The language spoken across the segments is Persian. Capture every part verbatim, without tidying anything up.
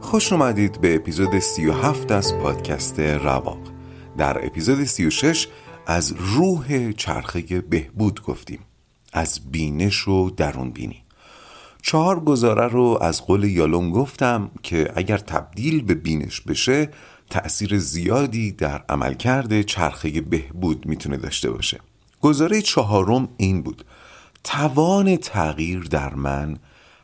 خوش اومدید به اپیزود سی و هفت از پادکست رواق. در اپیزود سی و شش از روح چرخه بهبود گفتیم، از بینش و درون بینی. چهار گزاره رو از قول یالوم گفتم که اگر تبدیل به بینش بشه تأثیر زیادی در عملکرد چرخه بهبود میتونه داشته باشه. گزاره چهارم این بود: توان تغییر در من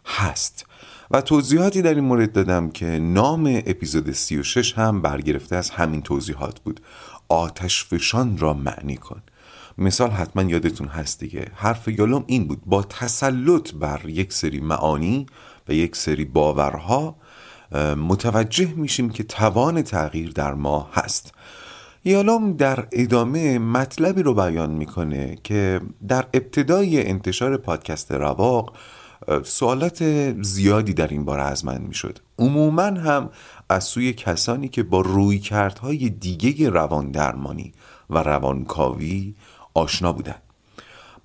هست، و توضیحاتی در این مورد دادم که نام اپیزود سی و شش هم برگرفته از همین توضیحات بود. آتش فشان را معنی کن. مثال حتما یادتون هست دیگه. حرف یالوم این بود: با تسلط بر یک سری معانی و یک سری باورها متوجه میشیم که توان تغییر در ما هست. یالوم در ادامه مطلبی رو بیان میکنه که در ابتدای انتشار پادکست رواق سوالات زیادی در این باره از من میشد، عموما هم از سوی کسانی که با رویکردهای دیگه رواندرمانی و روانکاوی آشنا بودند،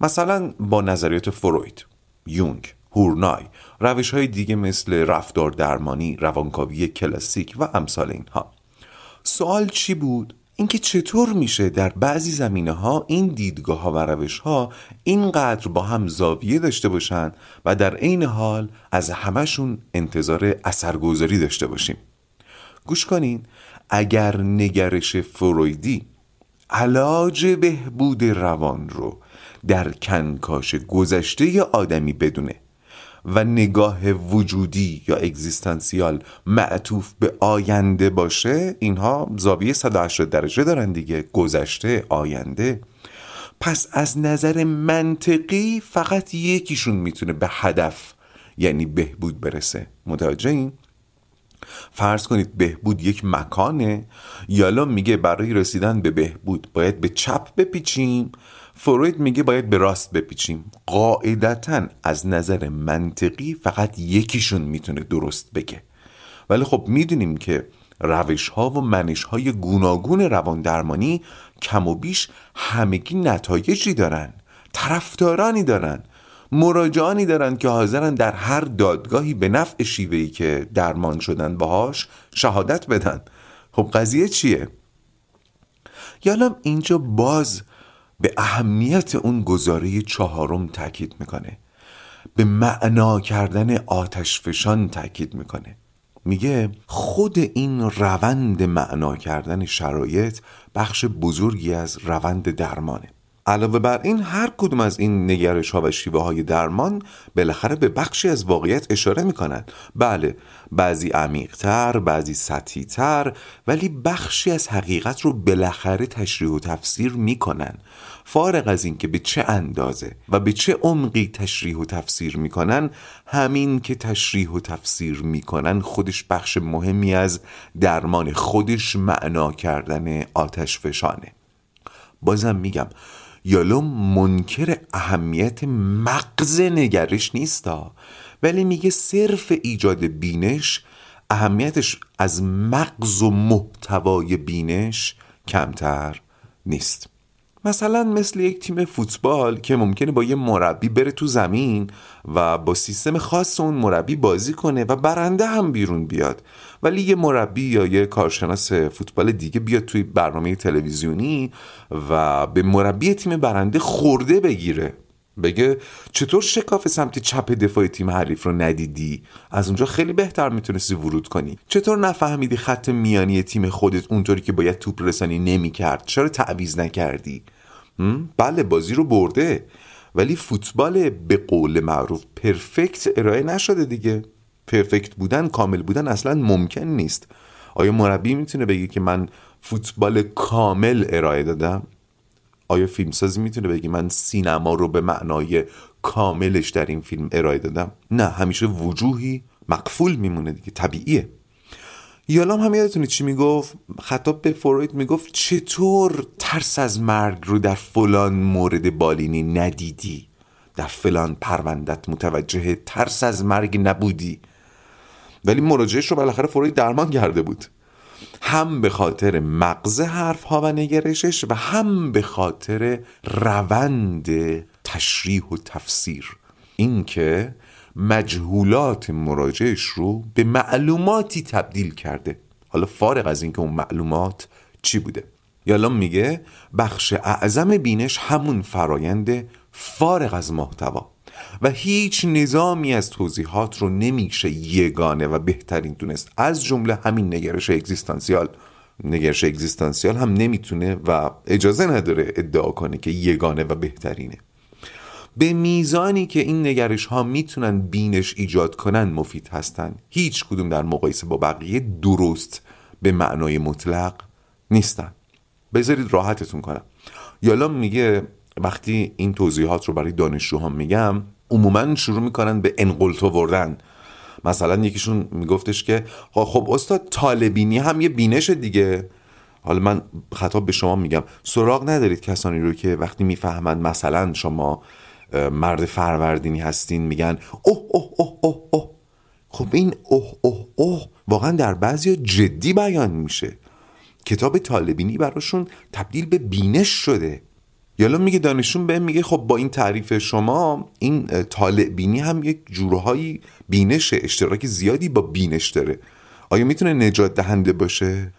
مثلا با نظریات فروید، یونگ، هورنای، روش‌های دیگه مثل رفتار درمانی، روانکاوی کلاسیک و امثال اینها. سوال چی بود؟ اینکه چطور میشه در بعضی زمینه‌ها این دیدگاه‌ها و روش‌ها اینقدر با هم زاویه داشته باشن و در عین حال از همشون انتظار اثرگذاری داشته باشیم. گوش کنین، اگر نگرش فرویدی علاج بهبود روان رو در کنکاش گذشته آدمی بدونه و نگاه وجودی یا اگزیستانسیال معطوف به آینده باشه، اینها زاویه صد و هشتاد درجه دارن دیگه، گذشته، آینده، پس از نظر منطقی فقط یکیشون میتونه به هدف یعنی بهبود برسه. متوجهین؟ فرض کنید بهبود یک مکانه، یالوم میگه برای رسیدن به بهبود باید به چپ بپیچیم، فروید میگه باید به راست بپیچیم. قاعدتاً از نظر منطقی فقط یکیشون میتونه درست بگه، ولی خب میدونیم که روش ها و منش های گوناگون رواندرمانی کم و بیش همگی نتایجی دارن، طرفدارانی دارن، مراجعانی دارن که حاضرن در هر دادگاهی به نفع شیوهی که درمان شدن باهاش شهادت بدن. خب قضیه چیه؟ یالوم اینجا باز به اهمیت اون گزاره چهارم تاکید میکنه، به معنا کردن آتش فشان تاکید میکنه. میگه خود این روند معنا کردن شرایط بخش بزرگی از روند درمانه. علاوه بر این هر کدوم از این نگرش ها و شیوه های درمان بالاخره به بخشی از واقعیت اشاره میکنند. بله، بعضی عمیق تر، بعضی سطحی تر، ولی بخشی از حقیقت رو بالاخره تشریح و تفسیر میکنند. فارغ از این که به چه اندازه و به چه عمقی تشریح و تفسیر میکنند، همین که تشریح و تفسیر میکنند خودش بخش مهمی از درمان، خودش معنا کردن آتش فشانه. بازم میگم یالوم منکر اهمیت مغز نگرش نیستا، ولی میگه صرف ایجاد بینش اهمیتش از مغز و محتوای بینش کمتر نیست. مثلا مثل یک تیم فوتبال که ممکنه با یه مربی بره تو زمین و با سیستم خاص اون مربی بازی کنه و برنده هم بیرون بیاد، ولی یه مربی یا یه کارشناس فوتبال دیگه بیاد توی برنامه تلویزیونی و به مربی تیم برنده خورده بگیره، بگه چطور شکاف سمت چپ دفاع تیم حریف رو ندیدی؟ از اونجا خیلی بهتر میتونستی ورود کنی. چطور نفهمیدی خط میانی تیم خودت اونطوری که باید توپ رسانی نمیکرد؟ چرا تعویض نکردی؟ بله، بازی رو برده، ولی فوتبال به قول معروف پرفکت ارائه نشده دیگه. پرفکت بودن، کامل بودن اصلا ممکن نیست. آیا مربی میتونه بگه که من فوتبال کامل ارائه دادم؟ آیا فیلمسازی میتونه بگه من سینما رو به معنای کاملش در این فیلم ارائه دادم؟ نه، همیشه وجوهی مقفول میمونه دیگه، طبیعیه. یالوم هم یادتونه چی میگفت؟ خطاب به فروید میگفت چطور ترس از مرگ رو در فلان مورد بالینی ندیدی؟ در فلان پروندت متوجه ترس از مرگ نبودی؟ ولی مراجعش رو بالاخره فروید درمان کرده بود، هم به خاطر مغز حرفها و نگرشش و هم به خاطر روند تشریح و تفسیر، اینکه مجهولات مراجعش رو به معلوماتی تبدیل کرده، حالا فارغ از اینکه اون معلومات چی بوده. یالوم میگه بخش اعظم بینش همون فرایند فارغ از محتوا و هیچ نظامی از توضیحات رو نمیشه یگانه و بهترین دونست، از جمله همین نگرش اگزیستانسیال. نگرش اگزیستانسیال هم نمیتونه و اجازه نداره ادعا کنه که یگانه و بهترینه. به میزانی که این نگرش ها میتونن بینش ایجاد کنن مفید هستن، هیچ کدوم در مقایسه با بقیه درست به معنای مطلق نیستن. بذارید راحتتون کنم. یالوم میگه وقتی این توضیحات رو برای دانشجوها میگم، عموماً شروع میکنن به انقلت آوردن. مثلا یکیشون میگفتش که خب استاد طالبینی هم یه بینش دیگه. حالا من خطاب به شما میگم سراغ ندارید کسانی رو که وقتی میفهمن مثلا شما مرد فروردینی هستین میگن اوه اوه اوه اوه اوه. خب این اوه اوه اوه واقعا در بعضی جدی بیان میشه، کتاب طالبینی براشون تبدیل به بینش شده. یالوم میگه دانشون به میگه خب با این تعریف شما این طالبینی هم یک جورهایی بینش اشتراکی زیادی با بینش داره، آیا میتونه نجات دهنده باشه؟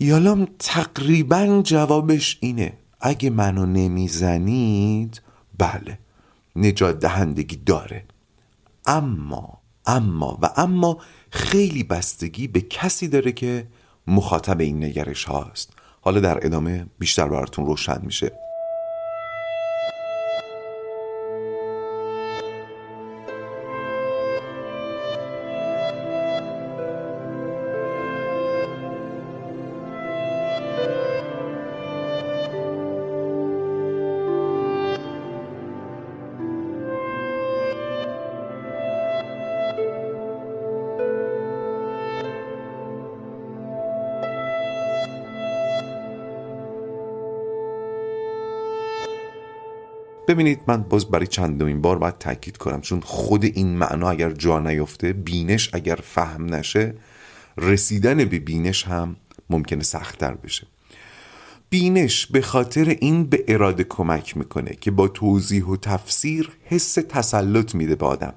یالوم تقریبا جوابش اینه اگه منو نمیزنید بله نجات دهندگی داره، اما اما و اما خیلی بستگی به کسی داره که مخاطب این نگرش هاست. حالا در ادامه بیشتر براتون روشن میشه. ببینید من باز برای چندمین بار باید تاکید کنم، چون خود این معنا اگر جا نیفته، بینش اگر فهم نشه، رسیدن به بینش هم ممکنه سخت‌تر بشه. بینش به خاطر این به اراده کمک میکنه که با توضیح و تفسیر حس تسلط میده به آدم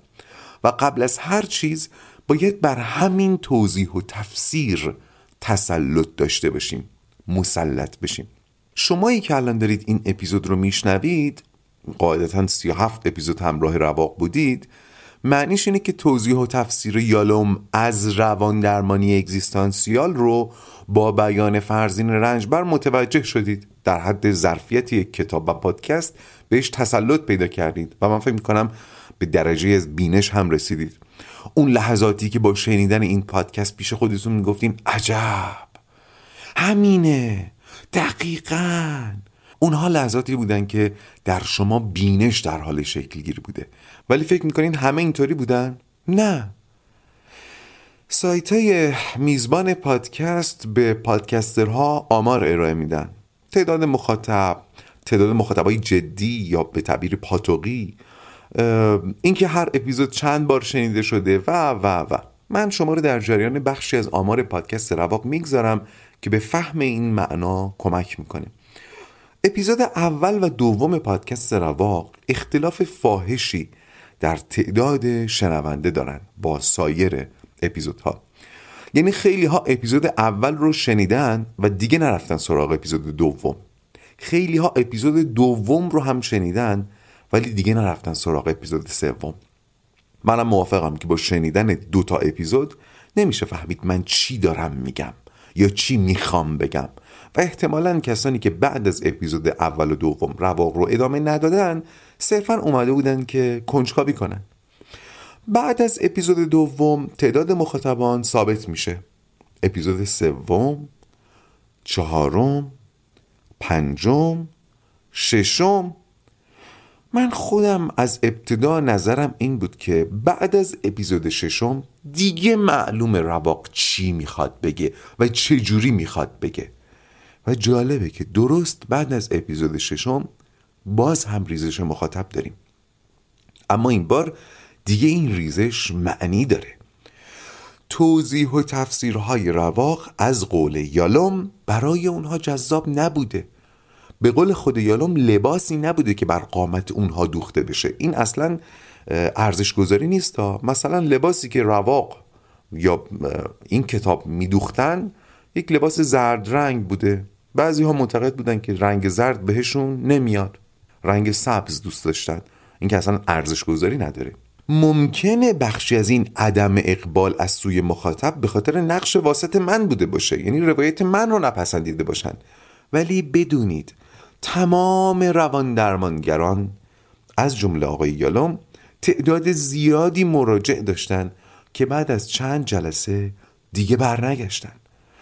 و قبل از هر چیز باید بر همین توضیح و تفسیر تسلط داشته باشیم، مسلط بشیم. شمایی که الان دارید این اپیزود رو میشنوید قاعدتاً سی و هفت اپیزود همراه رواق بودید، معنیش اینه که توضیح و تفسیر یالوم از رواندرمانی اگزیستانسیال رو با بیان فرزین رنجبر متوجه شدید، در حد ظرفیت یک کتاب و پادکست بهش تسلط پیدا کردید و من فکر می‌کنم به درجه از بینش هم رسیدید. اون لحظاتی که با شنیدن این پادکست پیش خودتون میگفتین عجب، همینه، دقیقاً، اونها لحظاتی بودن که در شما بینش در حال شکل گیری بوده. ولی فکر میکنین همه اینطوری بودن؟ نه. سایتای میزبان پادکست به پادکسترها آمار ارائه میدن، تعداد مخاطب، تعداد مخاطبای جدی یا به تعبیر پاتوقی، اینکه هر اپیزود چند بار شنیده شده و و و من شما رو در جریان بخشی از آمار پادکست رواق میگذارم که به فهم این معنا کمک میکنه. اپیزود اول و دوم پادکست رواق اختلاف فاحشی در تعداد شنونده دارن با سایر اپیزودها، یعنی خیلی ها اپیزود اول رو شنیدن و دیگه نرفتن سراغ اپیزود دوم، خیلی ها اپیزود دوم رو هم شنیدن ولی دیگه نرفتن سراغ اپیزود سوم. منم موافقم که با شنیدن دو تا اپیزود نمیشه فهمید من چی دارم میگم یا چی میخوام بگم و احتمالاً کسانی که بعد از اپیزود اول و دوم رواق رو ادامه ندادن صرفاً اومده بودن که کنجکاوی کنن. بعد از اپیزود دوم تعداد مخاطبان ثابت میشه، اپیزود سوم، چهارم، پنجم، ششم من خودم از ابتدا نظرم این بود که بعد از اپیزود ششم دیگه معلوم رواق چی میخواد بگه و چه جوری میخواد بگه. و جالبه که درست بعد از اپیزود ششم باز هم ریزش مخاطب داریم، اما این بار دیگه این ریزش معنی داره. توضیح و تفسیرهای رواق از قول یالوم برای اونها جذاب نبوده. به قول خود یالوم لباسی نبوده که بر قامت اونها دوخته بشه. این اصلا ارزش گذاری نیست. تا مثلا لباسی که رواق یا این کتاب میدوختن یک لباس زرد رنگ بوده. بعضی ها معتقد بودن که رنگ زرد بهشون نمیاد، رنگ سبز دوست داشتن. این که اصلا ارزش گذاری نداره. ممکنه بخشی از این عدم اقبال از سوی مخاطب به خاطر نقش واسط من بوده باشه، یعنی روایت من رو نپسندیده باشن. ولی بدونید تمام رواندرمانگران از جمله آقای یالوم تعداد زیادی مراجع داشتن که بعد از چند جلسه دیگه برنگشتن.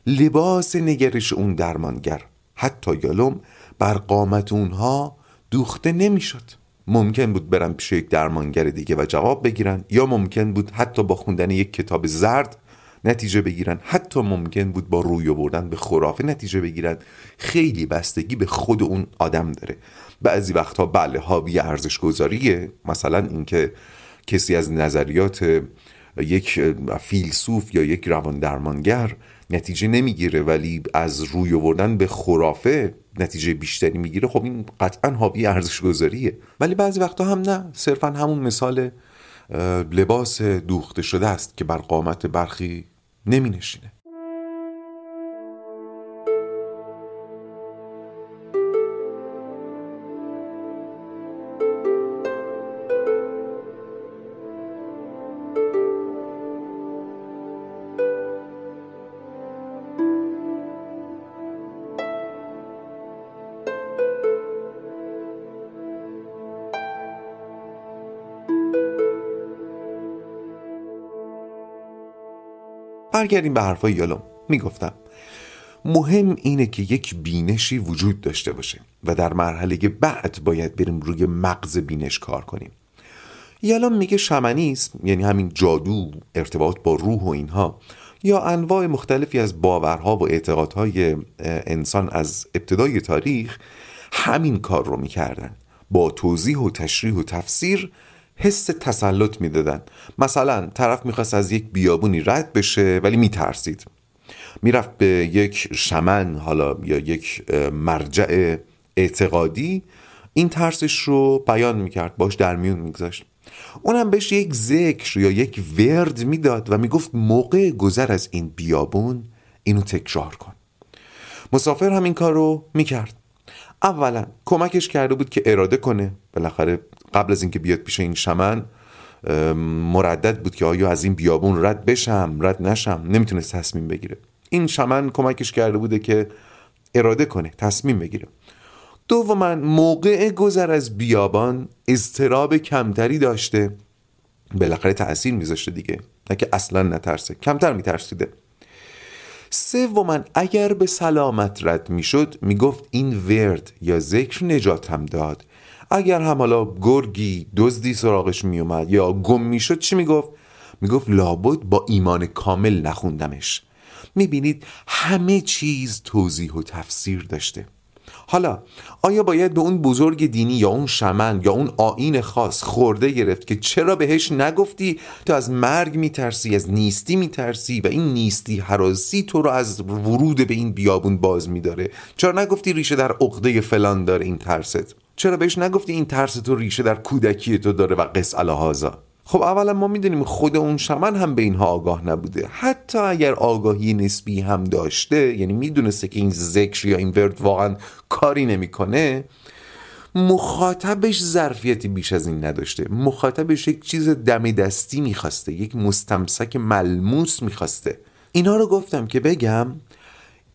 لباس نگرش اون درمانگر حتی یالوم بر قامت اونها دوخته نمیشد. ممکن بود برن پیش یک درمانگر دیگه و جواب بگیرن، یا ممکن بود حتی با خوندن یک کتاب زرد نتیجه بگیرن، حتی ممکن بود با روی آوردن به خرافه نتیجه بگیرن. خیلی بستگی به خود اون آدم داره. بعضی وقتها بله حاوی ارزش گذاریه، مثلا اینکه کسی از نظریات یک فیلسوف یا یک رواندرمانگر نتیجه نمیگیره ولی از روی آوردن به خرافه نتیجه بیشتری میگیره. خب این قطعا حاوی ارزش گذاریه. ولی بعضی وقتا هم نه، صرفا همون مثال لباس دوخته شده است که بر قامت برخی نمی نشینه. برگردیم به حرفای یالوم. میگفتم مهم اینه که یک بینشی وجود داشته باشه و در مرحله بعد باید بریم روی مغز بینش کار کنیم. یالوم میگه شمنیسم، یعنی همین جادو، ارتباط با روح و اینها، یا انواع مختلفی از باورها و اعتقادهای انسان از ابتدای تاریخ همین کار رو میکردن. با توضیح و تشریح و تفسیر حس تسلط میدادن. مثلا طرف میخواست از یک بیابونی رد بشه ولی میترسید، میرفت به یک شمن حالا یا یک مرجع اعتقادی، این ترسش رو بیان میکرد، باش در میون میگذاشت. اونم بهش یک ذکر یا یک ورد میداد و میگفت موقع گذر از این بیابون اینو تکرار کن. مسافر هم این کار رو میکرد. اولا کمکش کرده بود که اراده کنه. بالاخره قبل از اینکه بیاد پیش این شمن مردد بود که آیا از این بیابون رد بشم رد نشم، نمیتونست تصمیم بگیره. این شمن کمکش کرده بوده که اراده کنه، تصمیم بگیره. دوما موقع گذر از بیابان اضطراب کمتری داشته، بالاخره تأثیر میذاشته دیگه، نه که اصلا نترسه، کمتر میترسیده. سوما اگر به سلامت رد میشد میگفت این ورد یا ذکر نجاتم داد. اگر هم حالا گرگی دزدی سراغش می اومد یا گم می شد چی می گفت؟ می گفت لابد با ایمان کامل نخوندمش. می بینید همه چیز توضیح و تفسیر داشته. حالا آیا باید به اون بزرگ دینی یا اون شمن یا اون آیین خاص خورده گرفت که چرا بهش نگفتی تو از مرگ می ترسی، از نیستی می ترسی و این نیستی هراسی تو رو از ورود به این بیابون باز می داره؟ چرا نگفتی ریشه در عقده فلان داره این ترست؟ چرا بهش نگفتی این ترس تو ریشه در کودکی تو داره و قص الهازا؟ خب اولا ما میدونیم خود اون شمن هم به اینها آگاه نبوده. حتی اگر آگاهی نسبی هم داشته، یعنی میدونسته که این ذکر یا این ورد واقعا کاری نمیکنه، مخاطبش ظرفیتی بیش از این نداشته. مخاطبش یک چیز دم دستی میخواسته، یک مستمسک ملموس میخواسته. اینا رو گفتم که بگم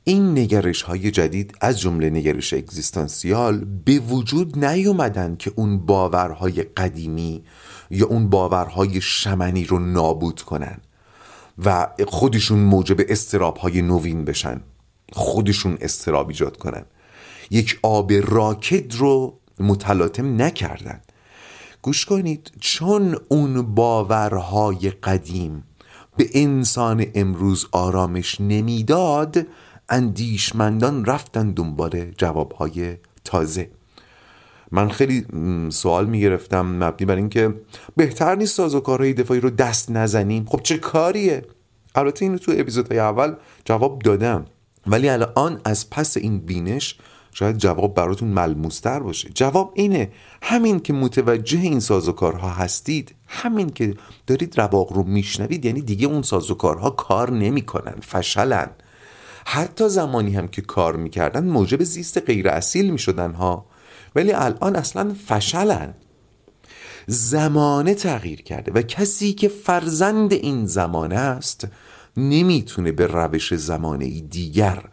این نگرش های جدید از جمله نگرش اگزیستانسیال به وجود نیومدن که اون باورهای قدیمی یا اون باورهای شمنی رو نابود کنن و خودشون موجب اضطراب های نوین بشن، خودشون اضطراب ایجاد کنن. یک آب راکد رو متلاطم نکردن، گوش کنید، چون اون باورهای قدیم به انسان امروز آرامش نمیداد، اندیشمندان رفتن دنبال جوابهای تازه. من خیلی سوال میگرفتم مبنی بر این که بهتر نیست سازوکارهای دفاعی رو دست نزنیم؟ خب چه کاریه؟ البته اینو تو اپیزودهای اول جواب دادم، ولی الان از پس این بینش شاید جواب براتون ملموس‌تر باشه. جواب اینه، همین که متوجه این سازوکارها هستید، همین که دارید رواق رو میشنوید، یعنی دیگه اون سازوکارها کار نمی‌کنن، فشلن. حتی زمانی هم که کار میکردن موجب زیست غیر اصیل میشدن ها، ولی الان اصلا فشلن. زمانه تغییر کرده و کسی که فرزند این زمانه است نمیتونه به روش زمانه‌ای دیگر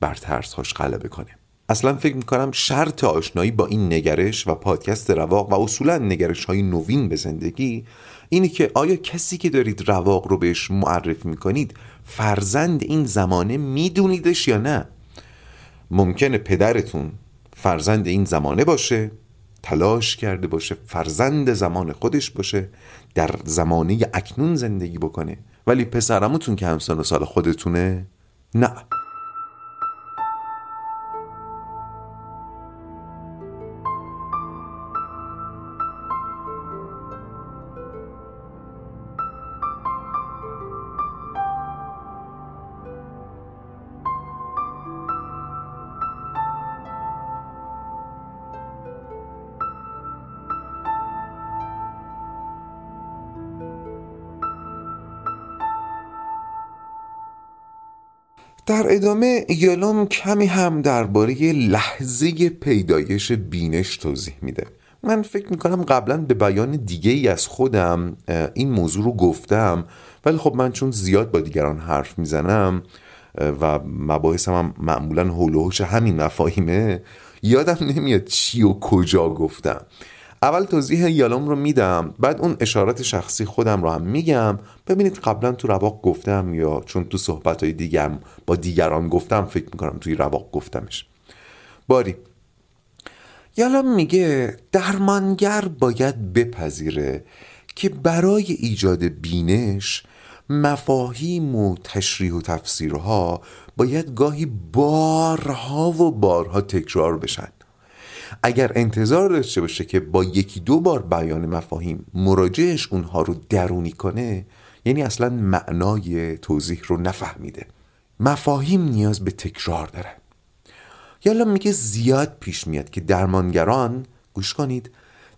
بر ترس‌هاش غلبه کنه. اصلا فکر میکنم شرط آشنایی با این نگرش و پادکست رواق و اصولا نگرش های نوین به زندگی اینه که آیا کسی که دارید رواق رو بهش معرفی میکنید فرزند این زمانه میدونیدش یا نه؟ ممکنه پدرتون فرزند این زمانه باشه، تلاش کرده باشه، فرزند زمان خودش باشه، در زمانه اکنون زندگی بکنه، ولی پسرمتون که همسان و سال خودتونه نه. در ادامه یالوم کمی هم درباره لحظه پیدایش بینش توضیح میده. من فکر میکنم قبلا به بیان دیگه ای از خودم این موضوع رو گفتم، ولی خب من چون زیاد با دیگران حرف میزنم و مباحثم هم معمولا حول و حوش همین مفاهیمه، یادم نمیاد چی و کجا گفتم. اول توضیح یالوم رو میدم، بعد اون اشارات شخصی خودم رو هم میگم. ببینید قبلا تو رواق گفتم یا چون تو صحبت‌های دیگم با دیگران گفتم، فکر میکنم توی رواق گفتمش. باری یالوم میگه درمانگر باید بپذیره که برای ایجاد بینش مفاهیم و تشریح و تفسیرها باید گاهی بارها و بارها تکرار بشن. اگر انتظار داشته باشه که با یکی دو بار بیان مفاهیم مراجعش اونها رو درونی کنه، یعنی اصلا معنای توضیح رو نفهمیده. مفاهیم نیاز به تکرار دارن. یالا میگه زیاد پیش میاد که درمانگران، گوش کنید،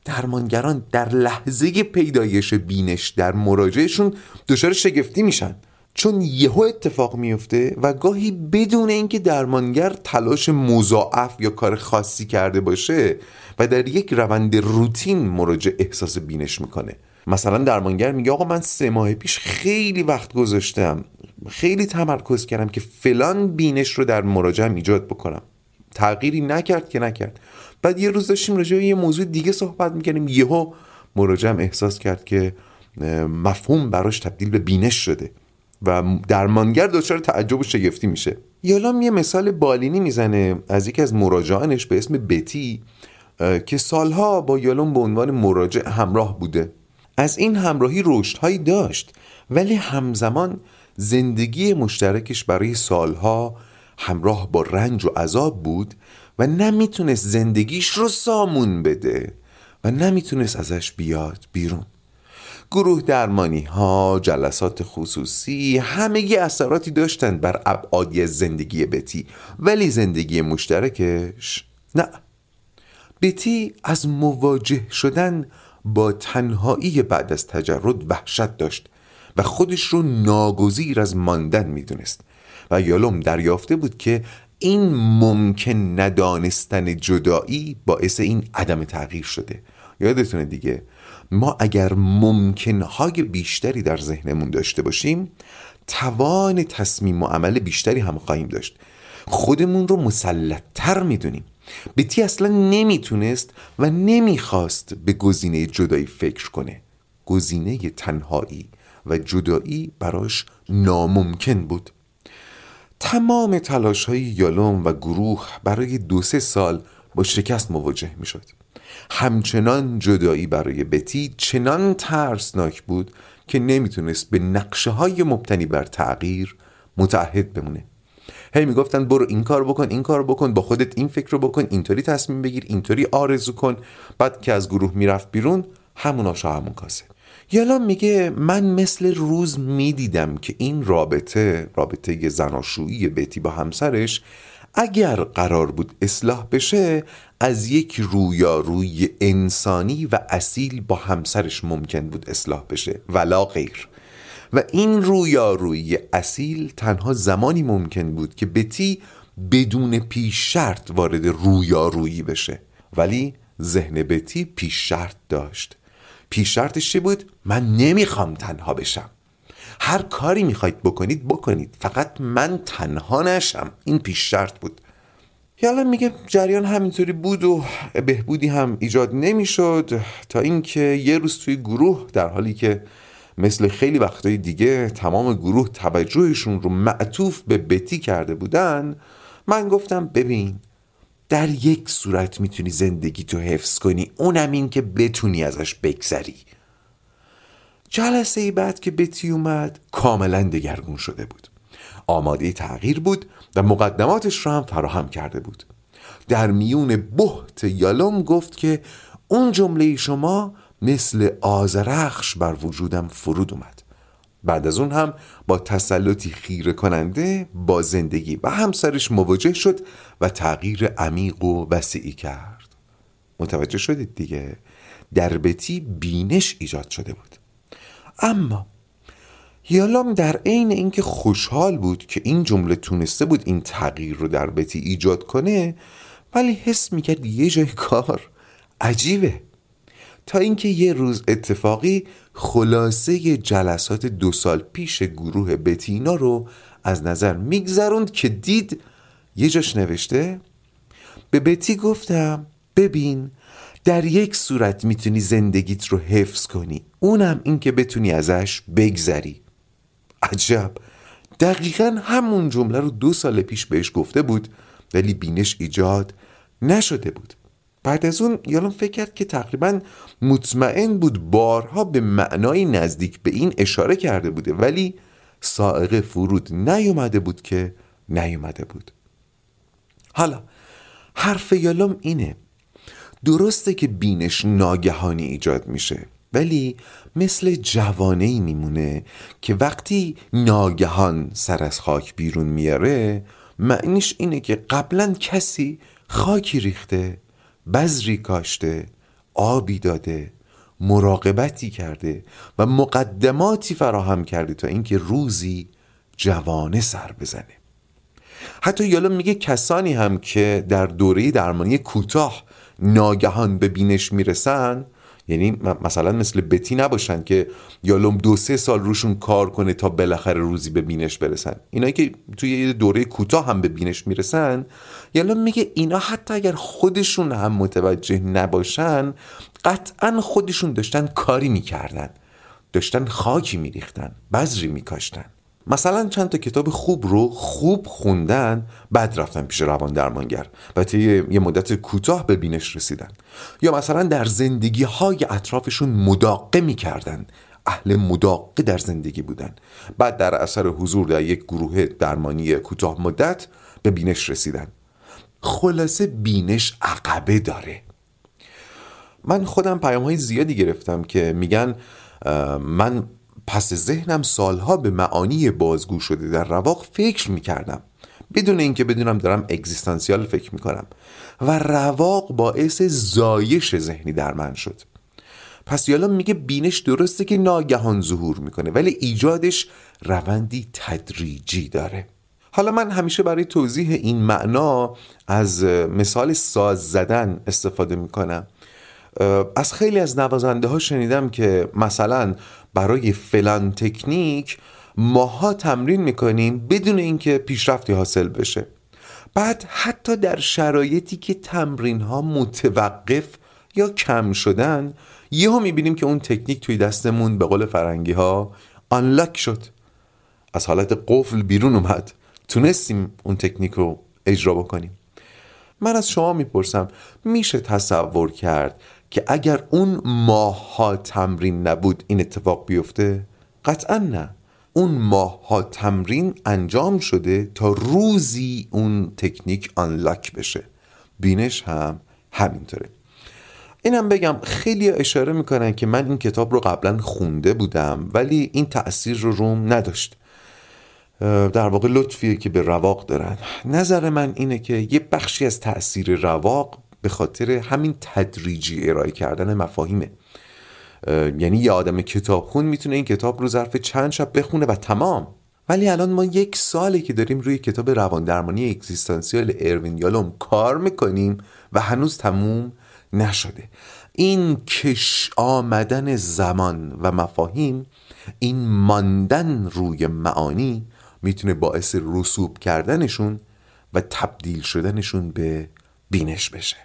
درمانگران در لحظه پیدایش بینش در مراجعشون دچار شگفتی میشن، چون یهو اتفاق میفته و گاهی بدون اینکه درمانگر تلاش مضاعف یا کار خاصی کرده باشه و در یک روند روتین مراجع احساس بینش میکنه. مثلا درمانگر میگه آقا من سه ماه پیش خیلی وقت گذاشتم، خیلی تمرکز کردم که فلان بینش رو در مراجعم ایجاد بکنم، تغییری نکرد که نکرد. بعد یه روز داشتیم راجع به یه موضوع دیگه صحبت میکنیم، یهو مراجعم احساس کرد که مفهوم براش تبدیل به بینش شده و درمانگر دچار تعجب و شگفتی میشه. یالوم یه مثال بالینی میزنه از یکی از مراجعانش به اسم بتی که سالها با یالوم به عنوان مراجع همراه بوده. از این همراهی رشدهایی داشت، ولی همزمان زندگی مشترکش برای سالها همراه با رنج و عذاب بود و نمیتونست زندگیش رو سامون بده و نمیتونست ازش بیاد بیرون. گروه درمانی ها، جلسات خصوصی، همه ی اثراتی داشتن بر ابعادی زندگی بتی، ولی زندگی مشترکش نه. بتی از مواجه شدن با تنهایی بعد از تجرد وحشت داشت و خودش رو ناگزیر از ماندن می دونست و یالوم دریافته بود که این ممکن ندانستن جدایی باعث این عدم تغییر شده. یادتونه دیگه، ما اگر ممکنهای بیشتری در ذهنمون داشته باشیم، توان تصمیم و عمل بیشتری هم خواهیم داشت، خودمون رو مسلط‌تر میدونیم. بتی اصلا نمیتونست و نمیخواست به گزینه جدایی فکر کنه. گزینه تنهایی و جدایی براش ناممکن بود. تمام تلاش‌های یالوم و گروه برای دو سه سال با شکست مواجه می شد. همچنان جدایی برای بتی چنان ترسناک بود که نمی تونست به نقشه های مبتنی بر تغییر متعهد بمونه. هی می گفتن برو این کار بکن، این کار بکن، با خودت این فکر رو بکن، اینطوری تصمیم بگیر، اینطوری آرزو کن. بعد که از گروه می رفت بیرون، همون آشا همون کاسه. یالوم میگه من مثل روز میدیدم که این رابطه رابطه زناشویی بتی با همسرش اگر قرار بود اصلاح بشه از یک رویارویی انسانی و اصیل با همسرش ممکن بود اصلاح بشه ولا غیر. و این رویارویی اصیل تنها زمانی ممکن بود که بتی بدون پیش شرط وارد رویارویی بشه، ولی ذهن بتی پیش شرط داشت. پیش شرطش چی بود؟ من نمیخوام تنها بشم. هر کاری میخواید بکنید بکنید، فقط من تنها نشم. این پیش شرط بود. یالوم میگه جریان همینطوری بود و بهبودی هم ایجاد نمیشد تا اینکه یه روز توی گروه، در حالی که مثل خیلی وقتای دیگه تمام گروه توجهشون رو معطوف به بتی کرده بودن، من گفتم ببین در یک صورت میتونی زندگیتو حفظ کنی، اونم این که بتونی ازش بگذری. جلسه بعد که بتی اومد کاملا دگرگون شده بود، آماده تغییر بود و مقدماتش رو هم فراهم کرده بود. در میون بحت یالوم گفت که اون جمله شما مثل آذرخش بر وجودم فرود اومد. بعد از اون هم با تسلطی خیره کننده با زندگی و همسرش مواجه شد و تغییر عمیق و وسیعی کرد. متوجه شدید دیگه، در بتی بینش ایجاد شده بود. اما یالوم در عین اینکه خوشحال بود که این جمله تونسته بود این تغییر رو در بتی ایجاد کنه، ولی حس میکرد یه جای کار عجیبه، تا اینکه یه روز اتفاقی خلاصه جلسات دو سال پیش گروه بتینا رو از نظر میگذروند که دید یه جاش نوشته به بتی گفتم ببین در یک صورت میتونی زندگیت رو حفظ کنی، اونم این که بتونی ازش بگذری. عجب، دقیقا همون جمله رو دو سال پیش بهش گفته بود ولی بینش ایجاد نشده بود. بعد از اون یالوم فکر کرد که تقریبا مطمئن بود بارها به معنای نزدیک به این اشاره کرده بوده ولی سائقه فرود نیومده بود که نیومده بود. حالا حرف یالوم اینه، درسته که بینش ناگهانی ایجاد میشه ولی مثل جوانه‌ای میمونه که وقتی ناگهان سر از خاک بیرون میاره معنیش اینه که قبلا کسی خاکی ریخته، بذری کاشته، آبی داده، مراقبتی کرده و مقدماتی فراهم کرده تا اینکه روزی جوانه سر بزنه. حتی یالوم میگه کسانی هم که در دوره درمانی کوتاه ناگهان به بینش میرسن، یعنی مثلا مثل بتی نباشن که یالوم دو سه سال روشون کار کنه تا بالاخره روزی به بینش برسن، اینایی که توی یه دوره کوتاه هم به بینش میرسن، یالوم میگه اینا حتی اگر خودشون هم متوجه نباشن قطعا خودشون داشتن کاری میکردن، داشتن خاکی میریختن، بذری میکاشتن. مثلا چند تا کتاب خوب رو خوب خوندن، بعد رفتن پیش رواندرمانگر و طی یه مدت کوتاه به بینش رسیدن. یا مثلا در زندگی‌های اطرافشون مداقه می‌کردن، اهل مداقه در زندگی بودن، بعد در اثر حضور در یک گروه درمانی کوتاه مدت به بینش رسیدن. خلاصه بینش عقبه داره. من خودم پیام‌های زیادی گرفتم که میگن من پس ذهنم سالها به معانی بازگو شده در رواق فکر میکردم بدون اینکه بدونم دارم اگزیستانسیال فکر میکنم و رواق باعث زایش ذهنی در من شد. پس یالوم میگه بینش درسته که ناگهان ظهور میکنه ولی ایجادش روندی تدریجی داره. حالا من همیشه برای توضیح این معنا از مثال ساز زدن استفاده میکنم. از خیلی از نوازنده ها شنیدم که مثلا برای فلان تکنیک ماها تمرین میکنیم بدون اینکه پیشرفتی حاصل بشه، بعد حتی در شرایطی که تمرین ها متوقف یا کم شدن یهو میبینیم که اون تکنیک توی دستمون به قول فرنگی ها آنلاک شد، از حالت قفل بیرون اومد، تونستیم اون تکنیک رو اجرا بکنیم. من از شما میپرسم میشه تصور کرد که اگر اون ماه‌ها تمرین نبود این اتفاق بیفته؟ قطعا نه. اون ماه‌ها تمرین انجام شده تا روزی اون تکنیک آنلاک بشه. بینش هم همینطوره. اینم بگم خیلی اشاره میکنن که من این کتاب رو قبلا خونده بودم ولی این تأثیر رو روم نداشت. در واقع لطفیه که به رواق دارن. نظر من اینه که یه بخشی از تأثیر رواق به خاطر همین تدریجی ارائه کردن مفاهیمه. یعنی یه آدم کتابخون میتونه این کتاب رو ظرف چند شب بخونه و تمام. ولی الان ما یک ساله که داریم روی کتاب رواندرمانی اگزیستانسیال اروین یالوم کار میکنیم و هنوز تموم نشده. این کش آمدن زمان و مفاهیم، این ماندن روی معانی میتونه باعث رسوب کردنشون و تبدیل شدنشون به بینش بشه.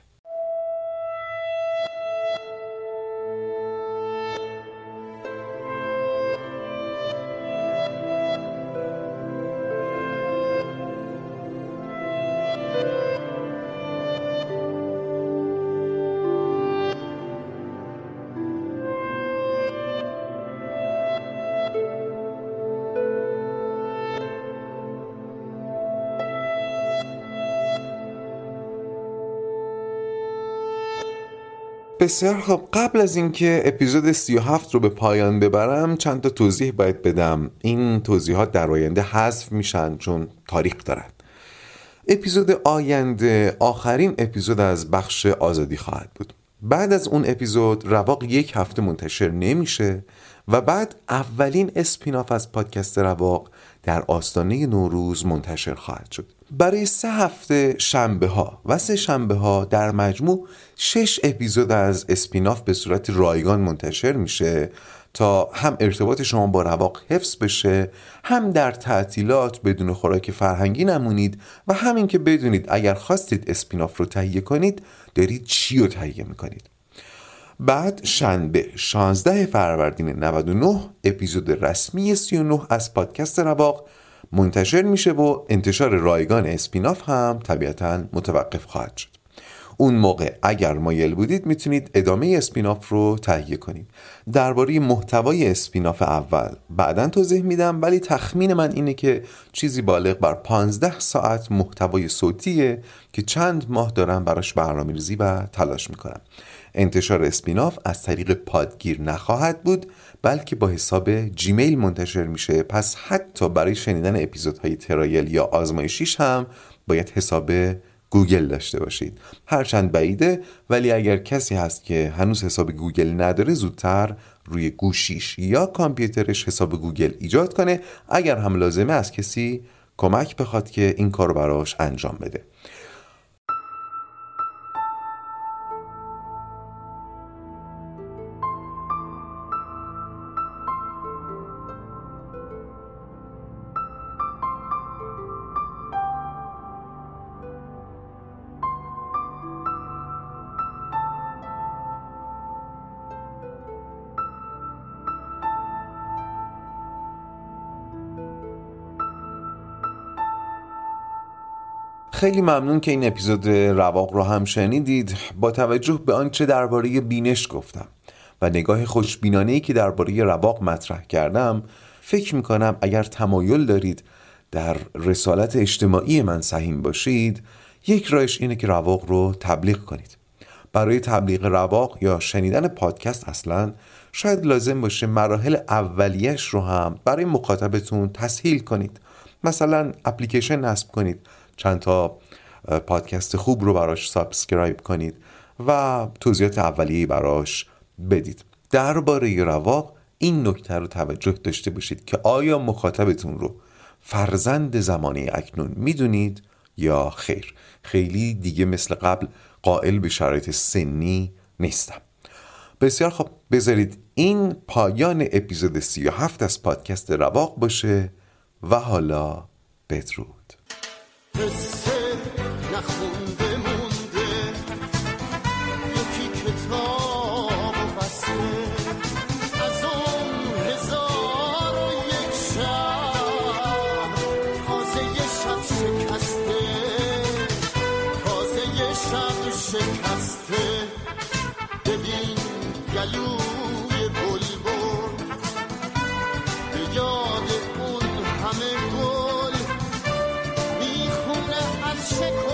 بسیار خب، قبل از اینکه اپیزود سی و هفت رو به پایان ببرم چند تا توضیح باید بدم. این توضیحات در آینده حذف میشن چون تاریخ دارن. اپیزود آینده آخرین اپیزود از بخش آزادی خواهد بود. بعد از اون اپیزود رواق یک هفته منتشر نمیشه و بعد اولین اسپیناف از پادکست رواق در آستانه نوروز منتشر خواهد شد. برای سه هفته شنبه ها و سه شنبه ها در مجموع شش اپیزود از اسپیناف به صورت رایگان منتشر میشه تا هم ارتباط شما با رواق حفظ بشه، هم در تعطیلات بدون خوراک فرهنگی نمونید و همین که بدونید اگر خواستید اسپیناف رو تهیه کنید دارید چی رو تهیه میکنید. بعد شنبه شانزده فروردین نود و نه اپیزود رسمی سی و نه از پادکست رواق منتشر میشه و انتشار رایگان اسپیناف هم طبیعتاً متوقف خواهد شد. اون موقع اگر مایل بودید میتونید ادامه اسپیناف رو تهیه کنید. درباره محتوای اسپیناف اول بعداً توضیح میدم ولی تخمین من اینه که چیزی بالغ بر پانزده ساعت محتوای صوتیه که چند ماه دارم براش برنامه‌ریزی و تلاش میکنم. انتشار اسپیناف از طریق پادگیر نخواهد بود بلکه با حساب جیمیل منتشر میشه، پس حتی برای شنیدن اپیزودهای ترایل یا آزمایشیش هم باید حساب گوگل داشته باشید. هرچند بعیده ولی اگر کسی هست که هنوز حساب گوگل نداره زودتر روی گوشیش یا کامپیوترش حساب گوگل ایجاد کنه، اگر هم لازمه از کسی کمک بخواد که این کارو براش انجام بده. خیلی ممنون که این اپیزود رواق رو هم شنیدید. با توجه به آنچه درباره بینش گفتم و نگاه خوشبینانه‌ای که درباره رواق مطرح کردم، فکر می‌کنم اگر تمایل دارید در رسالت اجتماعی من سهیم باشید، یک راهش اینه که رواق رو تبلیغ کنید. برای تبلیغ رواق یا شنیدن پادکست اصلا شاید لازم باشه مراحل اولیش رو هم برای مخاطبتون تسهیل کنید. مثلا اپلیکیشن نصب کنید، چند تا پادکست خوب رو براش سابسکرایب کنید و توضیحات اولیه‌ای براش بدید. درباره رواق این نکته رو توجه داشته باشید که آیا مخاطبتون رو فرزند زمانه اکنون میدونید یا خیر. خیلی دیگه مثل قبل قائل به شرایط سنی نیستم. بسیار خب، بذارید این پایان اپیزود سی و هفت از پادکست رواق باشه و حالا بدرود. قصه نخونده مونده یکی کتاب و بسته از اون هزار و یک شب، تازه یه شب شکسته، تازه چه